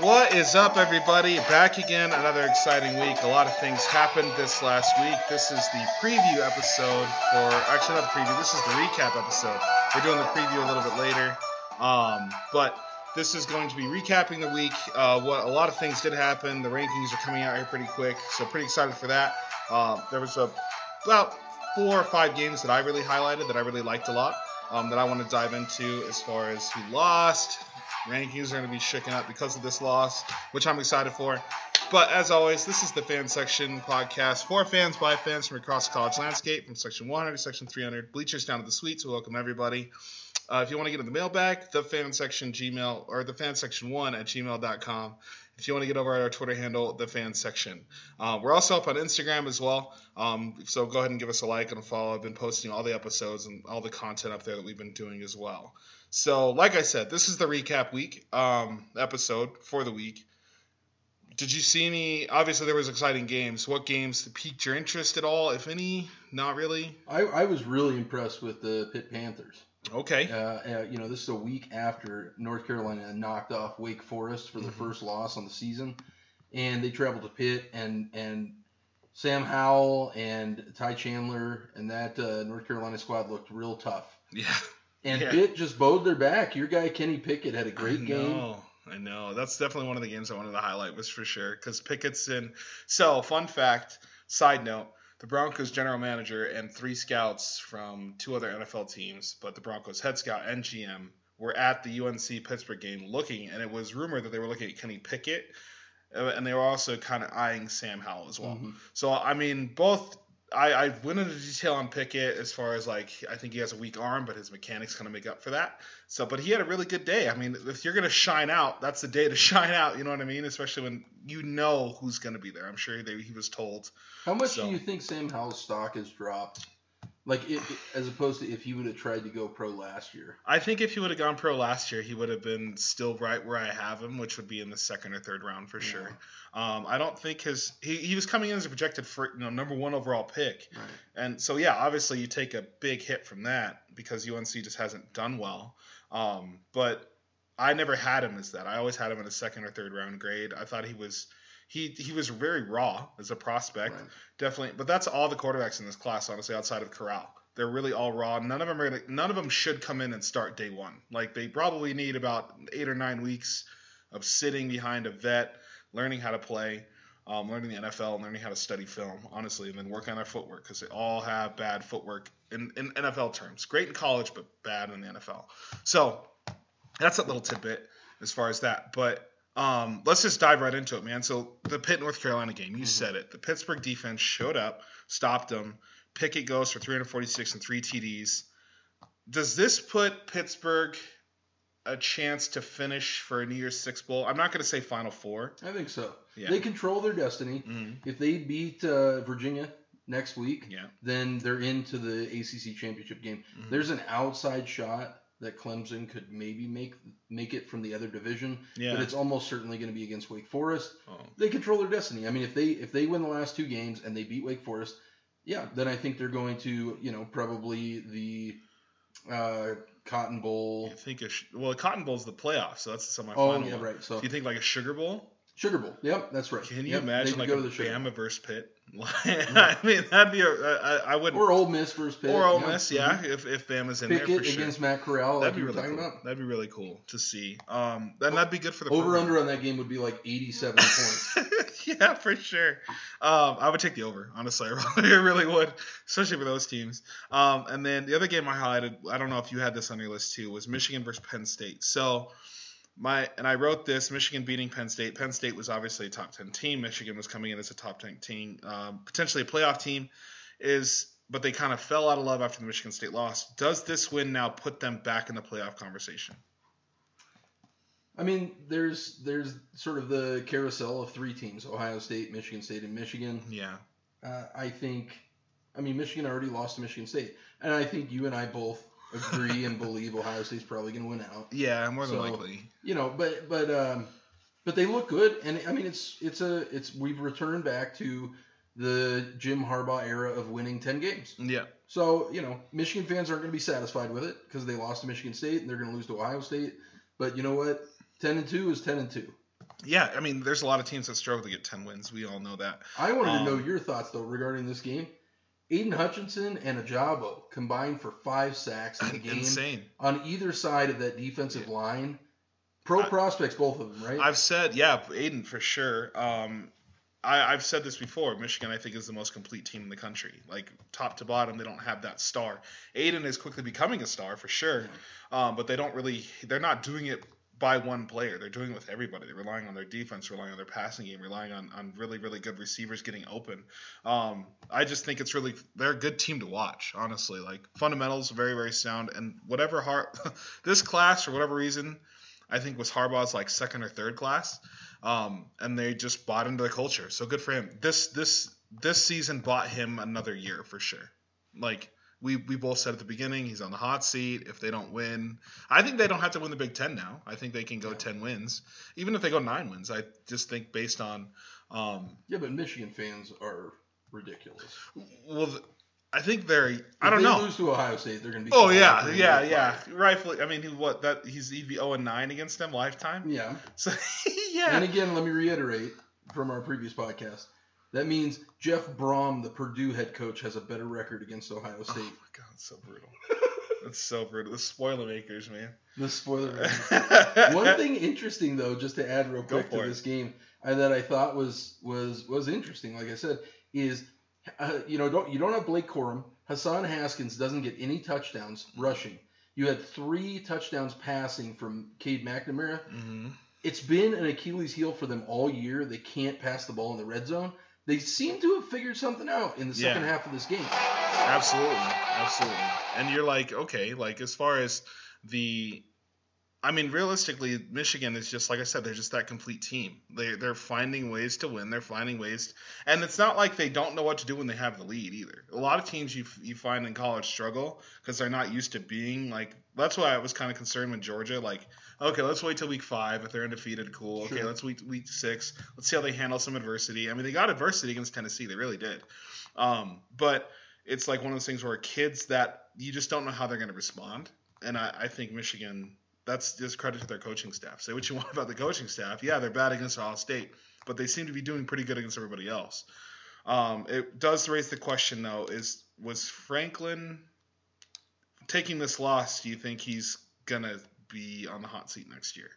What is up, everybody? Back again, another exciting week. A lot of things happened this last week. This is the preview episode for, actually not the preview, this is the recap episode. We're doing the preview a little bit later, but this is going to be recapping the week. What a lot of things did happen. The rankings are coming out here pretty quick, so pretty excited for that. There was about 4 or 5 games that I really highlighted that I really liked a lot, that I want to dive into as far as who lost. Rankings are going to be shaken up because of this loss, which I'm excited for. But as always, this is the Fan Section podcast for fans by fans from across the college landscape, from Section 100 to Section 300, bleachers down to the suites. We welcome everybody. If you want to get in the mailbag, thefansection1@gmail.com. If you want to get over at our Twitter handle, The Fan Section. We're also up on Instagram as well, so go ahead and give us a like and a follow. I've been posting all the episodes and all the content up there that we've been doing as well. So, like I said, this is the recap week episode for the week. Did you see any? Obviously, there was exciting games. What games piqued your interest at all, if any? Not really. I was really impressed with the Pitt Panthers. Okay. This is a week after North Carolina knocked off Wake Forest for their first loss on the season, and they traveled to Pitt, and Sam Howell and Ty Chandler and that North Carolina squad looked real tough. Yeah. And Pitt just bowed their back. Your guy Kenny Pickett had a great game. I know. That's definitely one of the games I wanted to highlight, was for sure, because Pickett's in. So, fun fact, side note. The Broncos general manager and 3 scouts from 2 other NFL teams, but the Broncos head scout and GM were at the UNC-Pittsburgh game looking, and it was rumored that they were looking at Kenny Pickett, and they were also kind of eyeing Sam Howell as well. Mm-hmm. So, I mean, both – I went into detail on Pickett as far as, like, I think he has a weak arm, but his mechanics kind of make up for that. So, but he had a really good day. I mean, if you're going to shine out, that's the day to shine out. You know what I mean? Especially when you know who's going to be there. I'm sure he was told. How much do you think Sam Howell's stock has dropped? Like, as opposed to if he would have tried to go pro last year? I think if he would have gone pro last year, he would have been still right where I have him, which would be in the 2nd or 3rd round for sure. I don't think he was coming in as a projected number 1 overall pick. Right. And so, yeah, obviously you take a big hit from that because UNC just hasn't done well. But I never had him as that. I always had him in a 2nd or 3rd round grade. I thought he was very raw as a prospect, right. Definitely. But that's all the quarterbacks in this class, honestly, outside of Corral. They're really all raw. None of them should come in and start day 1. Like, they probably need about 8 or 9 weeks of sitting behind a vet, learning how to play, learning the NFL, and learning how to study film, honestly, and then work on their footwork, because they all have bad footwork in NFL terms. Great in college, but bad in the NFL. So that's a little tidbit as far as that. But let's just dive right into it, man. So the Pitt-North Carolina game, you said it. The Pittsburgh defense showed up, stopped them. Pickett goes for 346 and 3 TDs. Does this put Pittsburgh a chance to finish for a New Year's Six bowl? I'm not going to say Final Four. I think so. Yeah. They control their destiny. Mm-hmm. If they beat Virginia next week, then they're into the ACC championship game. Mm-hmm. There's an outside shot that Clemson could maybe make it from the other division, but it's almost certainly going to be against Wake Forest. Oh. They control their destiny. I mean, if they win the last 2 games and they beat Wake Forest, then I think they're going to, probably the Cotton Bowl. Well, the Cotton Bowl is the playoff, so that's the semifinal. Oh, yeah, right. So do you think like a Sugar Bowl? Sugar Bowl. Yep, that's right. Can you imagine like a Bama versus Pitt? I mean, that'd be I wouldn't. Or Ole Miss versus Pitt. Or Ole Miss, if Bama's in Pickett there for sure. Against Matt Corral, that'd be really cool. That'd be really cool to see. Then that'd be good for the over/under on that game would be like 87 points. Yeah, for sure. I would take the over, honestly. I really would, especially for those teams. And then the other game I highlighted, I don't know if you had this on your list too, was Michigan versus Penn State. So I wrote this, Michigan beating Penn State. Penn State was obviously a top 10 team. Michigan was coming in as a top 10 team, potentially a playoff team, but they kind of fell out of love after the Michigan State loss. Does this win now put them back in the playoff conversation? I mean, there's sort of the carousel of 3 teams: Ohio State, and Michigan. Yeah. Michigan already lost to Michigan State, and I think you and I both agree and believe Ohio State's probably going to win out. Yeah, more than likely. But they look good, and I mean, we've returned back to the Jim Harbaugh era of winning 10 games. Yeah. So Michigan fans aren't going to be satisfied with it because they lost to Michigan State and they're going to lose to Ohio State. But you know what? 10-2 is 10-2. Yeah, I mean, there's a lot of teams that struggle to get 10 wins. We all know that. I wanted to know your thoughts, though, regarding this game. Aiden Hutchinson and Ajabo combined for 5 sacks in the game. Insane. On either side of that defensive line. Prospects, both of them, right? I've said, Aiden for sure. I've said this before. Michigan, I think, is the most complete team in the country. Like, top to bottom, they don't have that star. Aiden is quickly becoming a star for sure, but they don't really – they're not doing it by one player. They're doing it with everybody. They're relying on their defense, relying on their passing game, relying on really, really good receivers getting open. I just think it's really – they're a good team to watch, honestly. Like, fundamentals, very, very sound. And whatever – this class, for whatever reason, I think was Harbaugh's, like, second or third class. And they just bought into the culture. So good for him. This season bought him another year for sure. Like we both said at the beginning, he's on the hot seat. If they don't win, I think they don't have to win the Big Ten now. I think they can go 10 wins, even if they go 9 wins. I just think based on, but Michigan fans are ridiculous. Well, I think they're. If they lose to Ohio State, they're going to be. Oh yeah. Rightfully, I mean, he'd be 0-9 against them lifetime. Yeah. So yeah. And again, let me reiterate from our previous podcast. That means Jeff Brohm, the Purdue head coach, has a better record against Ohio State. Oh my God, it's so brutal. That's so brutal. The spoiler makers, man. The spoiler makers. One thing interesting though, just to add real quick to this game, that I thought was interesting. Like I said, is. You don't have Blake Corum. Hassan Haskins doesn't get any touchdowns rushing. You had 3 touchdowns passing from Cade McNamara. Mm-hmm. It's been an Achilles heel for them all year. They can't pass the ball in the red zone. They seem to have figured something out in the second half of this game. Absolutely. And you're like, okay, like as far as the – I mean, realistically, Michigan is just, like I said, they're just that complete team. They're finding ways to win. They're finding ways. And it's not like they don't know what to do when they have the lead either. A lot of teams you find in college struggle because they're not used to being like – that's why I was kind of concerned with Georgia. Like, okay, let's wait till week 5. If they're undefeated, cool. Okay, let's wait week 6. Let's see how they handle some adversity. I mean, they got adversity against Tennessee. They really did. But it's like one of those things where kids that you just don't know how they're going to respond. And I think Michigan – that's just credit to their coaching staff. Say what you want about the coaching staff. Yeah, they're bad against Ohio State, but they seem to be doing pretty good against everybody else. It does raise the question, though, was Franklin taking this loss, do you think he's going to be on the hot seat next year?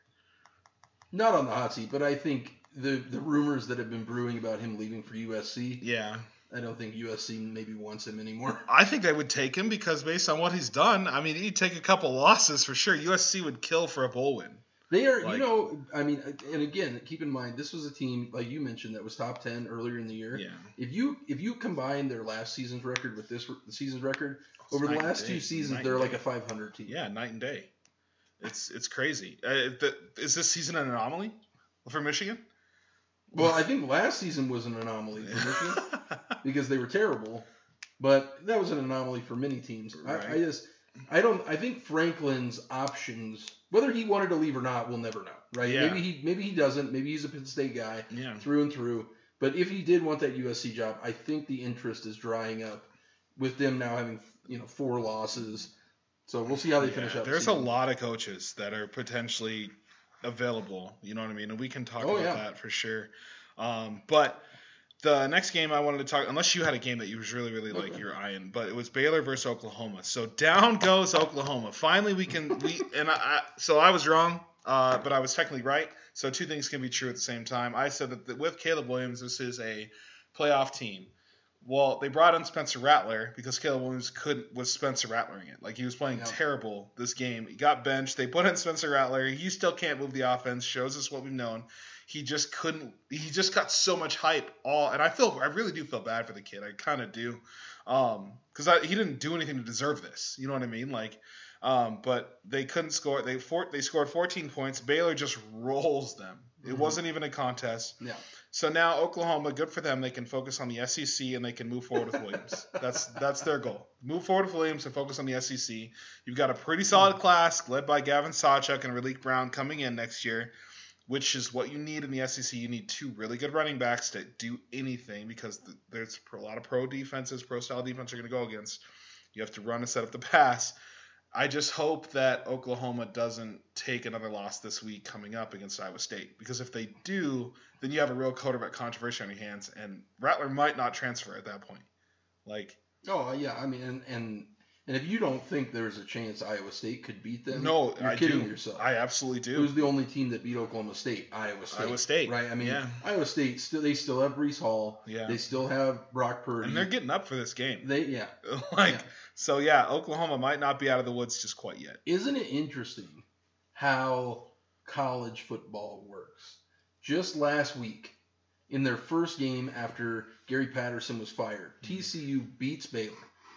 Not on the hot seat, but I think the rumors that have been brewing about him leaving for USC. Yeah. I don't think USC maybe wants him anymore. I think they would take him because based on what he's done, I mean, he'd take a couple losses for sure. USC would kill for a bowl win. They are, like, I mean, and again, keep in mind, this was a team, like you mentioned, that was top 10 earlier in the year. Yeah. If you combine their last season's record with this season's record, over the last 2 seasons, they're like a 500 team. Yeah, night and day. It's crazy. Is this season an anomaly for Michigan? Well, I think last season was an anomaly for Michigan because they were terrible, but that was an anomaly for many teams. Right. I think Franklin's options, whether he wanted to leave or not, we'll never know, right? Yeah. Maybe he doesn't. Maybe he's a Penn State guy through and through. But if he did want that USC job, I think the interest is drying up with them now having 4 losses. So we'll see how they finish up. There's a lot of coaches that are potentially available, you know what I mean? And we can talk about that for sure. But the next game I wanted to talk, unless you had a game that you was really, really like your eye in, but it was Baylor versus Oklahoma. So down goes Oklahoma. Finally, so I was wrong, but I was technically right. So 2 things can be true at the same time. I said that with Caleb Williams, this is a playoff team. Well, they brought in Spencer Rattler because Caleb Williams was Spencer Rattling it. Like, he was playing terrible this game. He got benched. They put in Spencer Rattler. He still can't move the offense. Shows us what we've known. He just couldn't – he just got so much hype and I really do feel bad for the kid. I kind of do because he didn't do anything to deserve this. You know what I mean? Like, but they couldn't score. They scored 14 points. Baylor just rolls them. It wasn't even a contest. Yeah. So now Oklahoma, good for them. They can focus on the SEC and they can move forward with Williams. That's their goal. Move forward with Williams and focus on the SEC. You've got a pretty solid class led by Gavin Satchuk and Relique Brown coming in next year, which is what you need in the SEC. You need 2 really good running backs that do anything because there's a lot of pro defenses, pro-style defense you're going to go against. You have to run and set up the pass. I just hope that Oklahoma doesn't take another loss this week coming up against Iowa State, because if they do, then you have a real quarterback controversy on your hands, and Rattler might not transfer at that point. Like, oh yeah, I mean, and if you don't think there's a chance Iowa State could beat them, no, you're kidding yourself. I absolutely do. Who's the only team that beat Oklahoma State? Iowa State. Iowa State, right? I mean, yeah. Iowa State still have Reese Hall. Yeah. They still have Brock Purdy, and they're getting up for this game. So, yeah, Oklahoma might not be out of the woods just quite yet. Isn't it interesting how college football works? Just last week, in their first game after Gary Patterson was fired, TCU beats Baylor,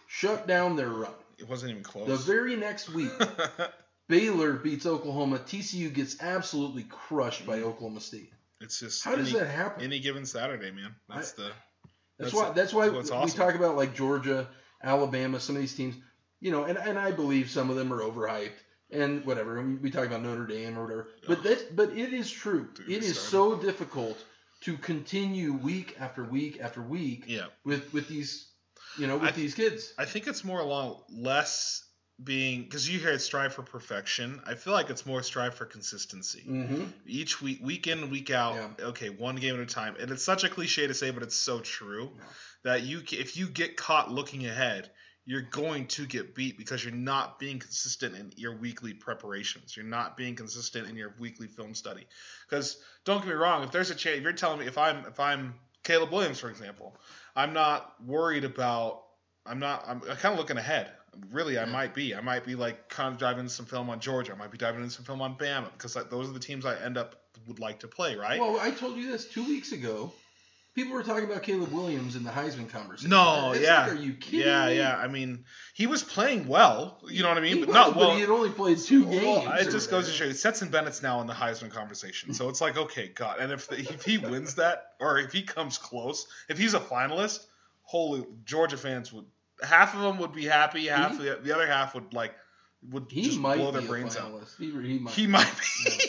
shut down their run. It wasn't even close. The very next week, Baylor beats Oklahoma. TCU gets absolutely crushed by Oklahoma State. It's just how does that happen? Any given Saturday, man. That's why we talk about like Georgia, Alabama, some of these teams, you know, and I believe some of them are overhyped and whatever. We talk about Notre Dame or whatever, but it is true. Dude, it is so difficult to continue week after week after week with these, you know, with these kids. I think it's more along less being, because you hear it strive for perfection. I feel like it's more strive for consistency. Mm-hmm. Each week, week in, week out, okay, one game at a time. And it's such a cliche to say, but it's so true. Yeah. That if you get caught looking ahead, you're going to get beat because you're not being consistent in your weekly preparations. You're not being consistent in your weekly film study. Because don't get me wrong, if there's a chance, if you're telling me if I'm Caleb Williams, for example, I'm not worried about. I'm kind of looking ahead. Really, I might be. I might be like kind of diving into some film on Georgia. I might be diving into some film on Bama because like, those are the teams I end up would like to play. Right. Well, I told you this 2 weeks ago. People were talking about Caleb Williams in the Heisman conversation. No, like, are you kidding me? Yeah. I mean, he was playing well. You know what I mean? But he had only played two games. It just goes to show you. Stetson Bennett's now in the Heisman conversation. So it's like, okay, God. And if he wins that, or if he comes close, if he's a finalist, holy Georgia fans would half of them would be happy. The other half would like would he just blow their brains out. He might be. Yeah.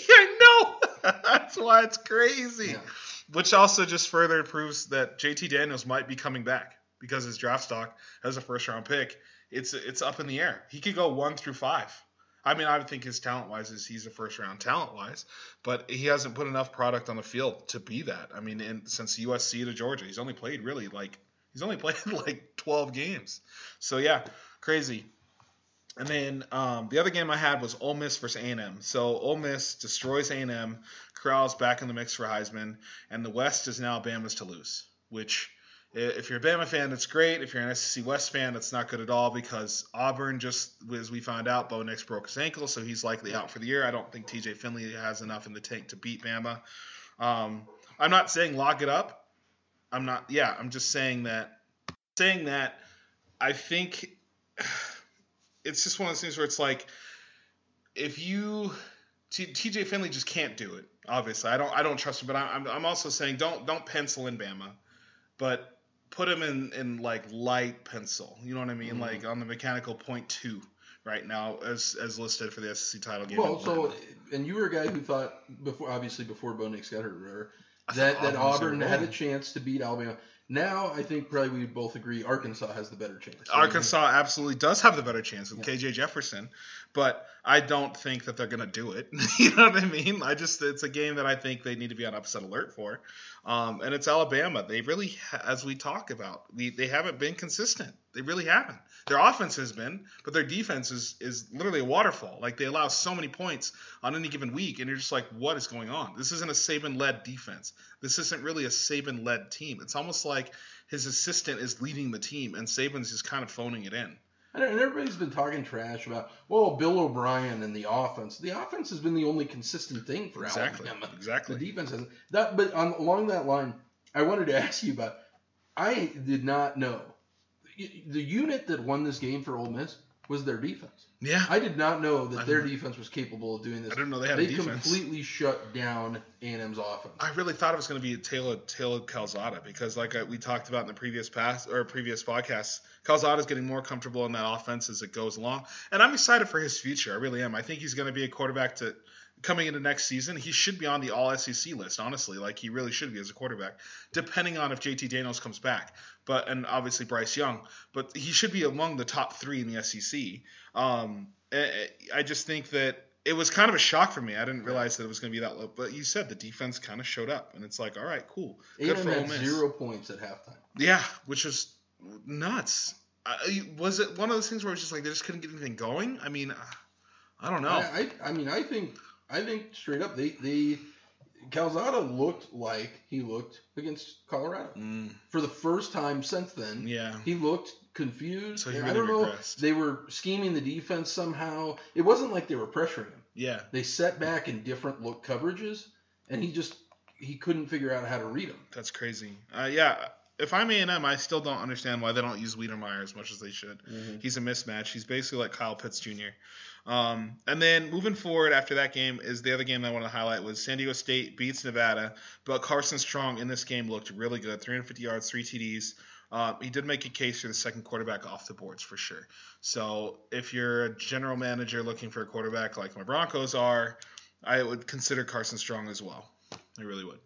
I know. That's why it's crazy. Yeah. Which also just further proves that JT Daniels might be coming back because his draft stock as a first-round pick, it's up in the air. He could go 1 through 5. I mean, I would think his talent-wise is he's a first-round talent-wise, but he hasn't put enough product on the field to be that. I mean, since USC to Georgia, he's only played 12 games. So, yeah, crazy. And then the other game I had was Ole Miss versus A&M. So Ole Miss destroys A&M. Corral's back in the mix for Heisman. And the West is now Bama's to lose, which if you're a Bama fan, it's great. If you're an SEC West fan, it's not good at all because Auburn just, as we found out, Bo Nix broke his ankle, so he's likely out for the year. I don't think TJ Finley has enough in the tank to beat Bama. I'm not saying lock it up. I'm just saying that I think – it's just one of those things where it's like, if you TJ Finley just can't do it. Obviously, I don't trust him, but I'm also saying don't pencil in Bama, but put him in like light pencil. You know what I mean? Mm-hmm. Like on the mechanical 0.2 right now as listed for the SEC title game. Well, so and you were a guy who thought before Bo Nix got hurt that Auburn had a chance to beat Alabama. Now, I think probably we would both agree Arkansas has the better chance. Arkansas absolutely does have the better chance with KJ Jefferson, but I don't think that they're going to do it. You know what I mean? It's a game that I think they need to be on upset alert for. And it's Alabama. They really, as we talk about, they haven't been consistent. They really haven't. Their offense has been, but their defense is literally a waterfall. Like, they allow so many points on any given week, and you're just like, what is going on? This isn't a Saban-led defense. This isn't really a Saban-led team. It's almost like his assistant is leading the team, and Saban's just kind of phoning it in. And everybody's been talking trash about, Bill O'Brien and the offense. The offense has been the only consistent thing for Alabama. Exactly. The defense hasn't. Along that line, I wanted to ask you about, I did not know. The unit that won this game for Ole Miss was their defense. Yeah. I did not know that their defense was capable of doing this. I didn't know they had a defense. They completely shut down A&M's offense. I really thought it was going to be a tale of Calzada because like we talked about in the previous podcasts, Calzada's getting more comfortable in that offense as it goes along. And I'm excited for his future. I really am. I think he's going to be a quarterback coming into next season, he should be on the All-SEC list, honestly. Like, he really should be as a quarterback, depending on if JT Daniels comes back. But, and obviously Bryce Young. But he should be among the top three in the SEC. I just think that it was kind of a shock for me. I didn't realize that it was going to be that low. But you said the defense kind of showed up. And it's like, all right, cool. Good for Ole Miss. 0 points at halftime. Yeah, which is nuts. Was it one of those things where it was just like they just couldn't get anything going? I mean, I don't know. I think straight up they Calzada looked like he looked against Colorado for the first time since then. Yeah, he looked confused. So he really regressed. They were scheming the defense somehow. It wasn't like they were pressuring him. Yeah, they set back in different look coverages, and he couldn't figure out how to read them. That's crazy. Yeah. If I'm A&M, I still don't understand why they don't use Wiedermeyer as much as they should. Mm-hmm. He's a mismatch. He's basically like Kyle Pitts Jr. And then moving forward after that game is the other game that I want to highlight was San Diego State beats Nevada, but Carson Strong in this game looked really good. 350 yards, 3 TDs. He did make a case for the second quarterback off the boards for sure. So if you're a general manager looking for a quarterback like my Broncos are, I would consider Carson Strong as well. I really would.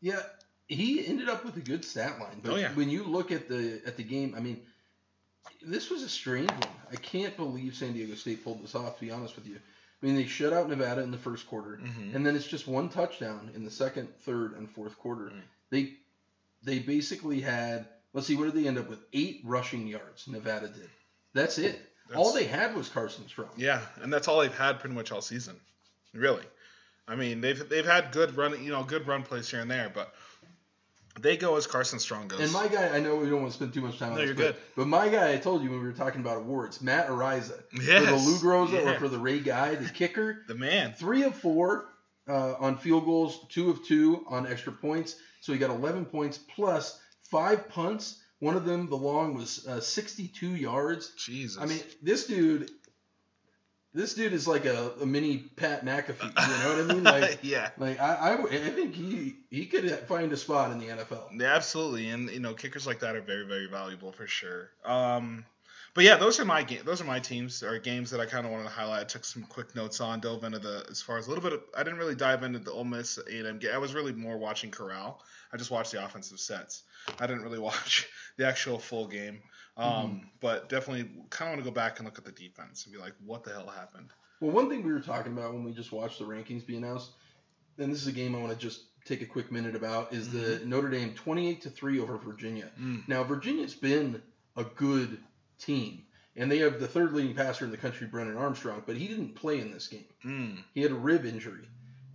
Yeah. He ended up with a good stat line, but when you look at the game, I mean, this was a strange one. I can't believe San Diego State pulled this off, to be honest with you. I mean, they shut out Nevada in the first quarter, and then it's just one touchdown in the second, third, and fourth quarter. Mm-hmm. They basically had, let's see, what did they end up with? 8 rushing yards, Nevada did. That's it. All they had was Carson Strong. Yeah, and that's all they've had pretty much all season, really. I mean, they've had good run plays here and there, but they go as Carson Strong goes. And my guy, I know we don't want to spend too much time on this. No, you're good. But my guy, I told you when we were talking about awards, Matt Araiza. Yes. For the Lou Groza or for the Ray Guy, the kicker. The man. 3 of 4 on field goals, 2 of 2 on extra points. So he got 11 points plus 5 punts. One of them, the long, was 62 yards. Jesus. I mean, this dude is like a mini Pat McAfee, you know what I mean? Like, yeah. Like I think he could find a spot in the NFL. Yeah, absolutely, and kickers like that are very, very valuable for sure. But yeah, those are my teams or games that I kind of wanted to highlight. I took some quick notes on, dove into I didn't really dive into the Ole Miss A&M game. I was really more watching Corral. I just watched the offensive sets. I didn't really watch the actual full game. But definitely kind of want to go back and look at the defense and be like, what the hell happened? Well, one thing we were talking about when we just watched the rankings be announced, and this is a game I want to just take a quick minute about, is the Notre Dame 28-3 over Virginia. Mm. Now, Virginia's been a good team, and they have the third leading passer in the country, Brennan Armstrong, but he didn't play in this game. Mm. He had a rib injury.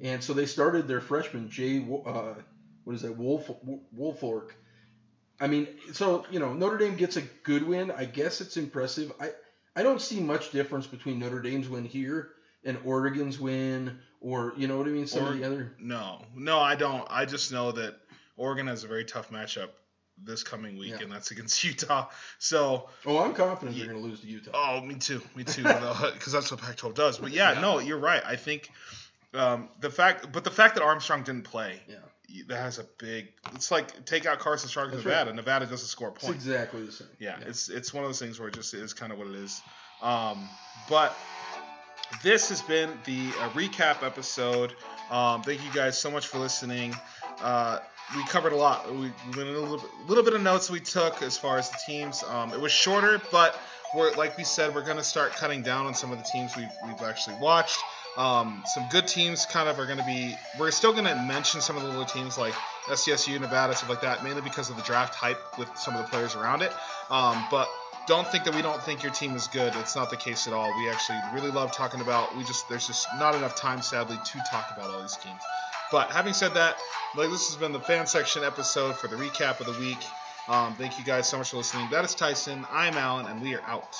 And so they started their freshman, Jay Wolfork. I mean, so, Notre Dame gets a good win. I guess it's impressive. I don't see much difference between Notre Dame's win here and Oregon's win or, you know what I mean, some of the other. No, I don't. I just know that Oregon has a very tough matchup this coming week, and that's against Utah. So, I'm confident they're going to lose to Utah. Oh, me too, because that's what Pac-12 does. But, no, you're right. I think the fact that Armstrong didn't play that has a big – it's like take out Carson Strong and Nevada. Right. Nevada doesn't score points. It's exactly the same. Yeah. It's one of those things where it just is kind of what it is. But this has been the recap episode. Thank you guys so much for listening. We covered a lot. We went a little bit of notes we took as far as the teams. It was shorter, but like we said, we're going to start cutting down on some of the teams we've actually watched. Some good teams kind of are going to be – we're still going to mention some of the little teams like SDSU, Nevada, stuff like that, mainly because of the draft hype with some of the players around it. But don't think that we don't think your team is good. It's not the case at all. We actually really love talking about – there's just not enough time, sadly, to talk about all these teams. But having said that, this has been the Fan Section episode for the recap of the week. Thank you guys so much for listening. That is Tyson. I'm Alan, and we are out.